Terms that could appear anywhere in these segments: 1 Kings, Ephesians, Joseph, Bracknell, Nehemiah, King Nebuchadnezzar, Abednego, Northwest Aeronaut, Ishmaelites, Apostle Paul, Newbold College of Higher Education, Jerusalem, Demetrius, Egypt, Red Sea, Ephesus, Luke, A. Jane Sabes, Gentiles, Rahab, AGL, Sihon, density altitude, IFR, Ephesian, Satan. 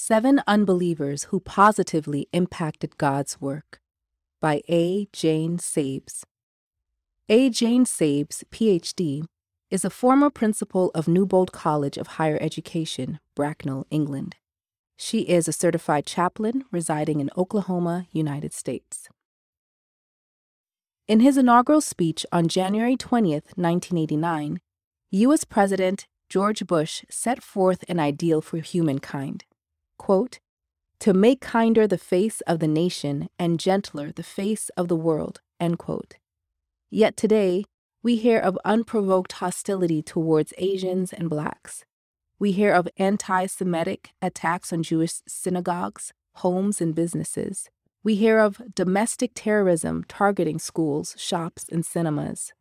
Seven Unbelievers Who Positively Impacted God's Work by A. Jane Sabes. A. Jane Sabes, Ph.D., is a former principal of Newbold College of Higher Education, Bracknell, England. She is a certified chaplain residing in Oklahoma, United States. In his inaugural speech on January 20, 1989, U.S. President George Bush set forth an ideal for humankind, quote, "to make kinder the face of the nation and gentler the face of the world," end quote. Yet today, we hear of unprovoked hostility towards Asians and blacks. We hear of anti-Semitic attacks on Jewish synagogues, homes, and businesses. We hear of domestic terrorism targeting schools, shops, and cinemas.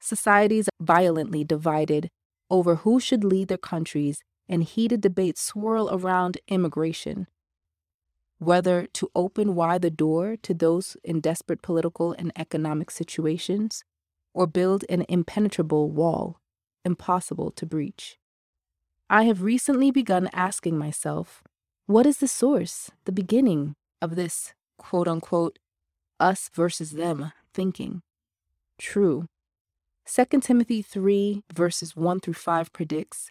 Societies are violently divided over who should lead their countries, and heated debates swirl around immigration, whether to open wide the door to those in desperate political and economic situations, or build an impenetrable wall, impossible to breach. I have recently begun asking myself, what is the source, the beginning of this, quote-unquote, us versus them thinking? True. 2 Timothy 3, verses 1 through 5 predicts,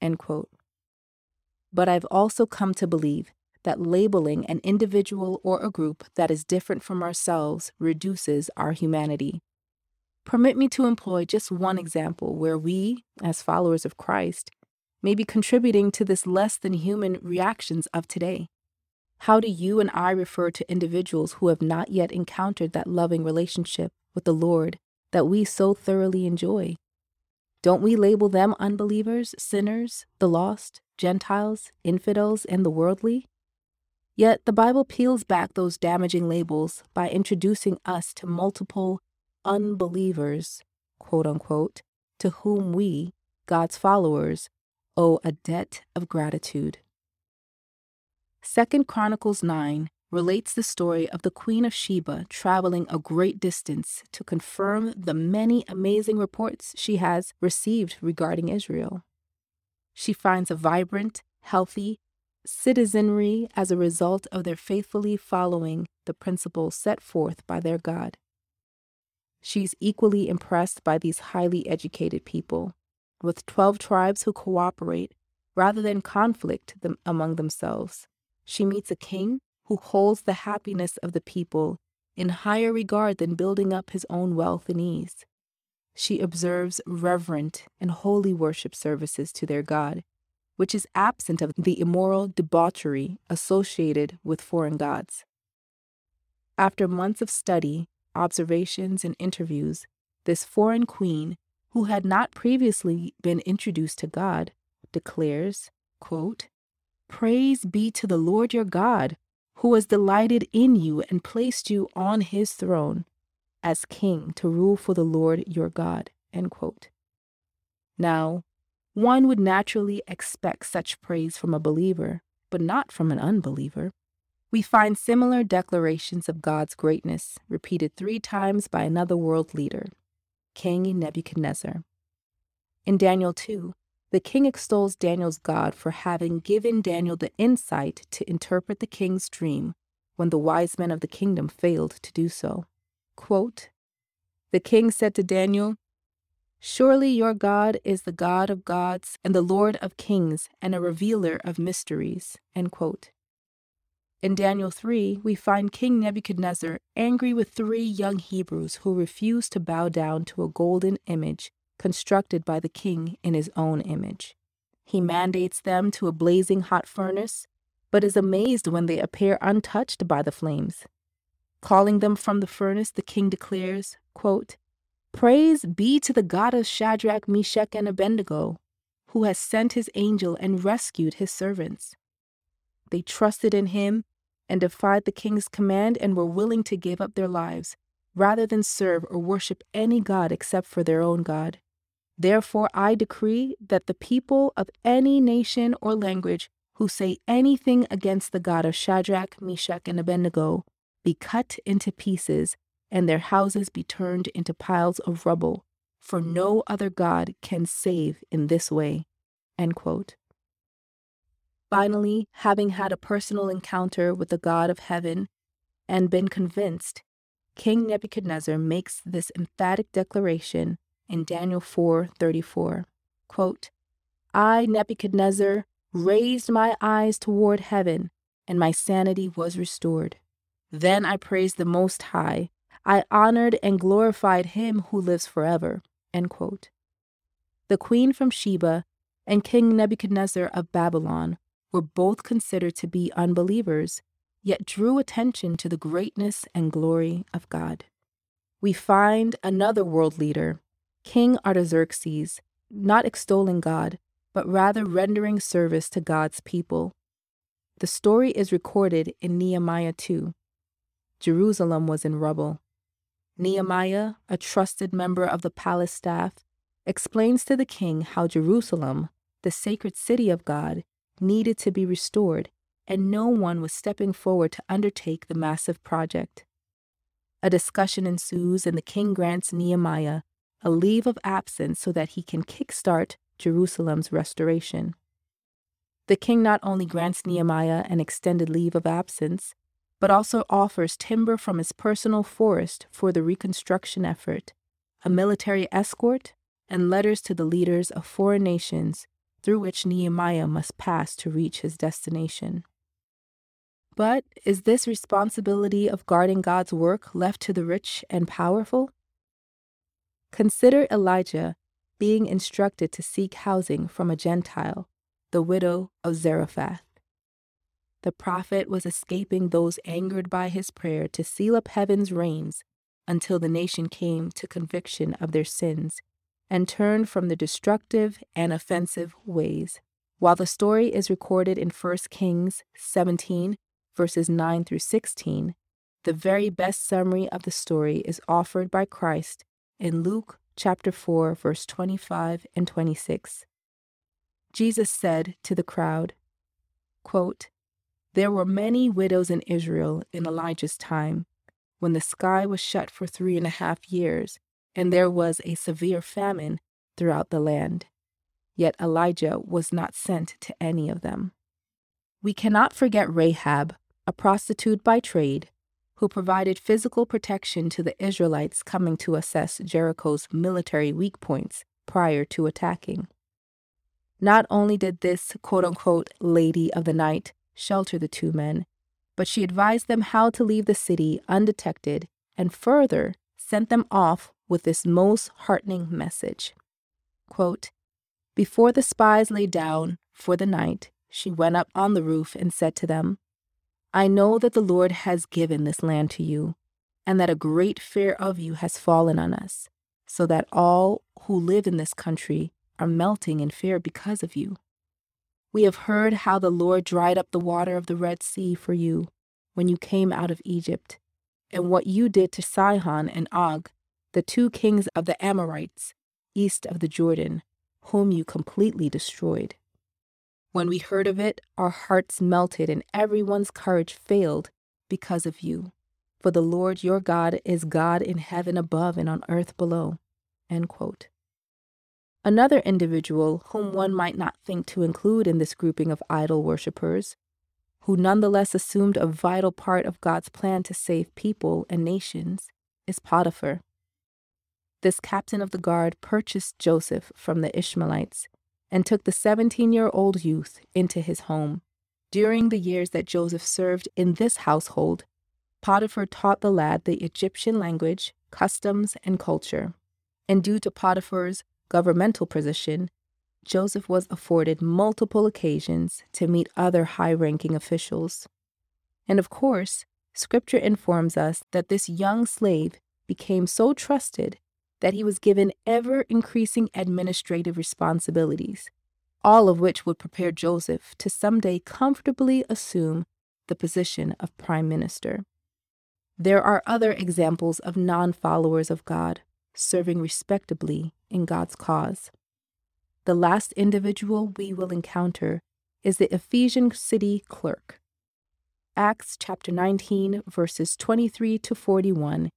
end quote. But I've also come to believe that labeling an individual or a group that is different from ourselves reduces our humanity. Permit me to employ just one example where we, as followers of Christ, may be contributing to this less than human reactions of today. How do you and I refer to individuals who have not yet encountered that loving relationship with the Lord that we so thoroughly enjoy? Don't we label them unbelievers, sinners, the lost, Gentiles, infidels, and the worldly? Yet the Bible peels back those damaging labels by introducing us to multiple unbelievers, quote-unquote, to whom we, God's followers, owe a debt of gratitude. Second Chronicles 9 relates the story of the Queen of Sheba traveling a great distance to confirm the many amazing reports she has received regarding Israel. She finds a vibrant, healthy citizenry as a result of their faithfully following the principles set forth by their God. She's equally impressed by these highly educated people, with 12 tribes who cooperate rather than conflict among themselves. She meets a king who holds the happiness of the people in higher regard than building up his own wealth and ease. She observes reverent and holy worship services to their God, which is absent of the immoral debauchery associated with foreign gods. After months of study, observations, and interviews, this foreign queen, who had not previously been introduced to God, declares, quote, "Praise be to the Lord your God, who has delighted in you and placed you on his throne as king to rule for the Lord your God," end quote. Now, one would naturally expect such praise from a believer, but not from an unbeliever. We find similar declarations of God's greatness repeated 3 times by another world leader, King Nebuchadnezzar. In Daniel 2, the king extols Daniel's God for having given Daniel the insight to interpret the king's dream when the wise men of the kingdom failed to do so. Quote, "The king said to Daniel, 'Surely your God is the God of gods and the Lord of kings and a revealer of mysteries,'" end quote. In Daniel 3, we find King Nebuchadnezzar angry with 3 young Hebrews who refused to bow down to a golden image constructed by the king in his own image. He mandates them to a blazing hot furnace, but is amazed when they appear untouched by the flames. Calling them from the furnace, the king declares, quote, "Praise be to the God of Shadrach, Meshach, and Abednego, who has sent his angel and rescued his servants." They trusted in him and defied the king's command and were willing to give up their lives rather than serve or worship any god except for their own God. Therefore, I decree that the people of any nation or language who say anything against the God of Shadrach, Meshach, and Abednego be cut into pieces and their houses be turned into piles of rubble, for no other God can save in this way." End quote. Finally, having had a personal encounter with the God of heaven and been convinced, King Nebuchadnezzar makes this emphatic declaration in Daniel 4:34, quote, "I, Nebuchadnezzar, raised my eyes toward heaven, and my sanity was restored. Then I praised the Most High. I honored and glorified him who lives forever." End quote. The Queen from Sheba and King Nebuchadnezzar of Babylon were both considered to be unbelievers, yet drew attention to the greatness and glory of God. We find another world leader, King Artaxerxes, not extolling God, but rather rendering service to God's people. The story is recorded in Nehemiah 2. Jerusalem was in rubble. Nehemiah, a trusted member of the palace staff, explains to the king how Jerusalem, the sacred city of God, needed to be restored, and no one was stepping forward to undertake the massive project. A discussion ensues, and the king grants Nehemiah a leave of absence so that he can kickstart Jerusalem's restoration. The king not only grants Nehemiah an extended leave of absence, but also offers timber from his personal forest for the reconstruction effort, a military escort, and letters to the leaders of foreign nations through which Nehemiah must pass to reach his destination. But is this responsibility of guarding God's work left to the rich and powerful? Consider Elijah being instructed to seek housing from a Gentile, the widow of Zarephath. The prophet was escaping those angered by his prayer to seal up heaven's rains until the nation came to conviction of their sins and turned from the destructive and offensive ways, while the story is recorded in 1 Kings 17, verses 9 through 16, the very best summary of the story is offered by Christ in Luke chapter 4, verse 25 and 26. Jesus said to the crowd, quote, "There were many widows in Israel in Elijah's time, when the sky was shut for 3.5 years, and there was a severe famine throughout the land. Yet Elijah was not sent to any of them." We cannot forget Rahab, a prostitute by trade, who provided physical protection to the Israelites coming to assess Jericho's military weak points prior to attacking. Not only did this quote-unquote lady of the night shelter the two men, but she advised them how to leave the city undetected and further sent them off with this most heartening message. Quote, "Before the spies lay down for the night, she went up on the roof and said to them, 'I know that the Lord has given this land to you, and that a great fear of you has fallen on us, so that all who live in this country are melting in fear because of you. We have heard how the Lord dried up the water of the Red Sea for you when you came out of Egypt, and what you did to Sihon and Og, the two kings of the Amorites, east of the Jordan, whom you completely destroyed. When we heard of it, our hearts melted and everyone's courage failed because of you. For the Lord your God is God in heaven above and on earth below." End quote. Another individual whom one might not think to include in this grouping of idol worshippers, who nonetheless assumed a vital part of God's plan to save people and nations, is Potiphar. This captain of the guard purchased Joseph from the Ishmaelites and took the 17-year-old youth into his home. During the years that Joseph served in this household, Potiphar taught the lad the Egyptian language, customs, and culture. And due to Potiphar's governmental position, Joseph was afforded multiple occasions to meet other high-ranking officials. And of course, Scripture informs us that this young slave became so trusted that he was given ever-increasing administrative responsibilities, all of which would prepare Joseph to someday comfortably assume the position of prime minister. There are other examples of non-followers of God serving respectably in God's cause. The last individual we will encounter is the Ephesian city clerk. Acts chapter 19, verses 23 to 41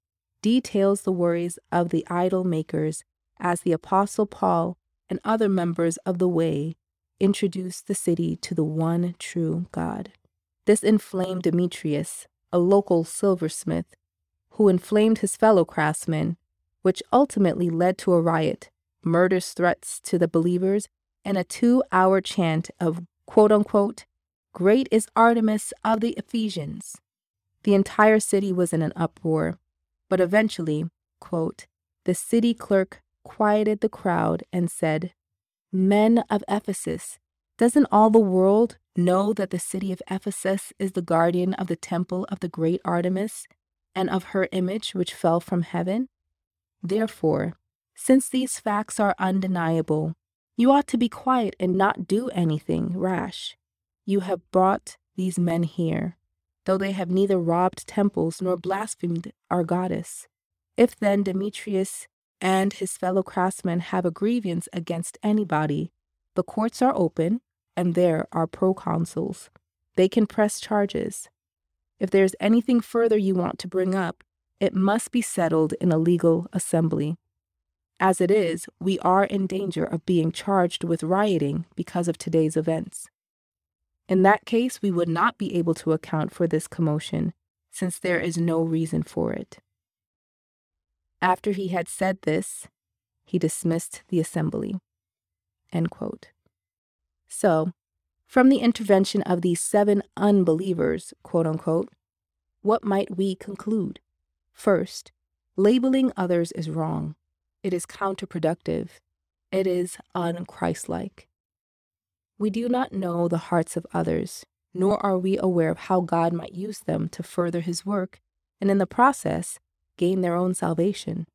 details the worries of the idol makers as the Apostle Paul and other members of the Way introduced the city to the one true God. This inflamed Demetrius, a local silversmith, who inflamed his fellow craftsmen, which ultimately led to a riot, murderous threats to the believers, and a 2-hour chant of, quote-unquote, "Great is Artemis of the Ephesians." The entire city was in an uproar, but eventually, quote, the city clerk quieted the crowd and said, "Men of Ephesus, doesn't all the world know that the city of Ephesus is the guardian of the temple of the great Artemis and of her image which fell from heaven? Therefore, since these facts are undeniable, you ought to be quiet and not do anything rash. You have brought these men here, though they have neither robbed temples nor blasphemed our goddess. If then Demetrius and his fellow craftsmen have a grievance against anybody, the courts are open, and there are proconsuls. They can press charges. If there is anything further you want to bring up, it must be settled in a legal assembly. As it is, we are in danger of being charged with rioting because of today's events. In that case, we would not be able to account for this commotion, since there is no reason for it." After he had said this, he dismissed the assembly. End quote. So, from the intervention of these 7 unbelievers, quote unquote, what might we conclude? First, labeling others is wrong. It is counterproductive. It is unchristlike. We do not know the hearts of others, nor are we aware of how God might use them to further his work and in the process gain their own salvation.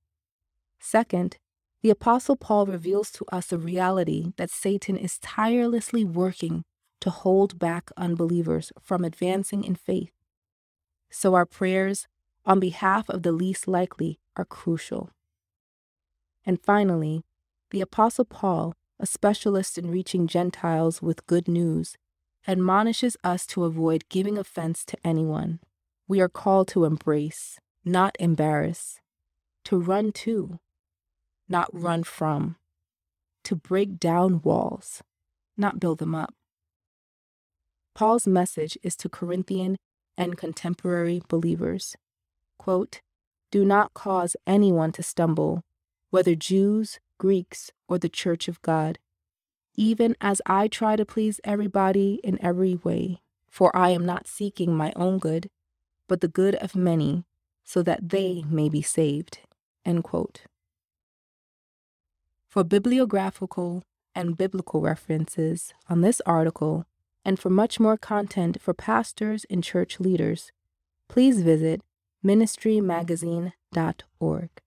Second, the Apostle Paul reveals to us a reality that Satan is tirelessly working to hold back unbelievers from advancing in faith. So our prayers on behalf of the least likely are crucial. And finally, the Apostle Paul, a specialist in reaching Gentiles with good news, admonishes us to avoid giving offense to anyone. We are called to embrace, not embarrass, to run to, not run from, to break down walls, not build them up. Paul's message is to Corinthian and contemporary believers. Quote, "Do not cause anyone to stumble, whether Jews, Greeks, or the Church of God, even as I try to please everybody in every way, for I am not seeking my own good, but the good of many, so that they may be saved." End quote. For bibliographical and biblical references on this article, and for much more content for pastors and church leaders, please visit ministrymagazine.org.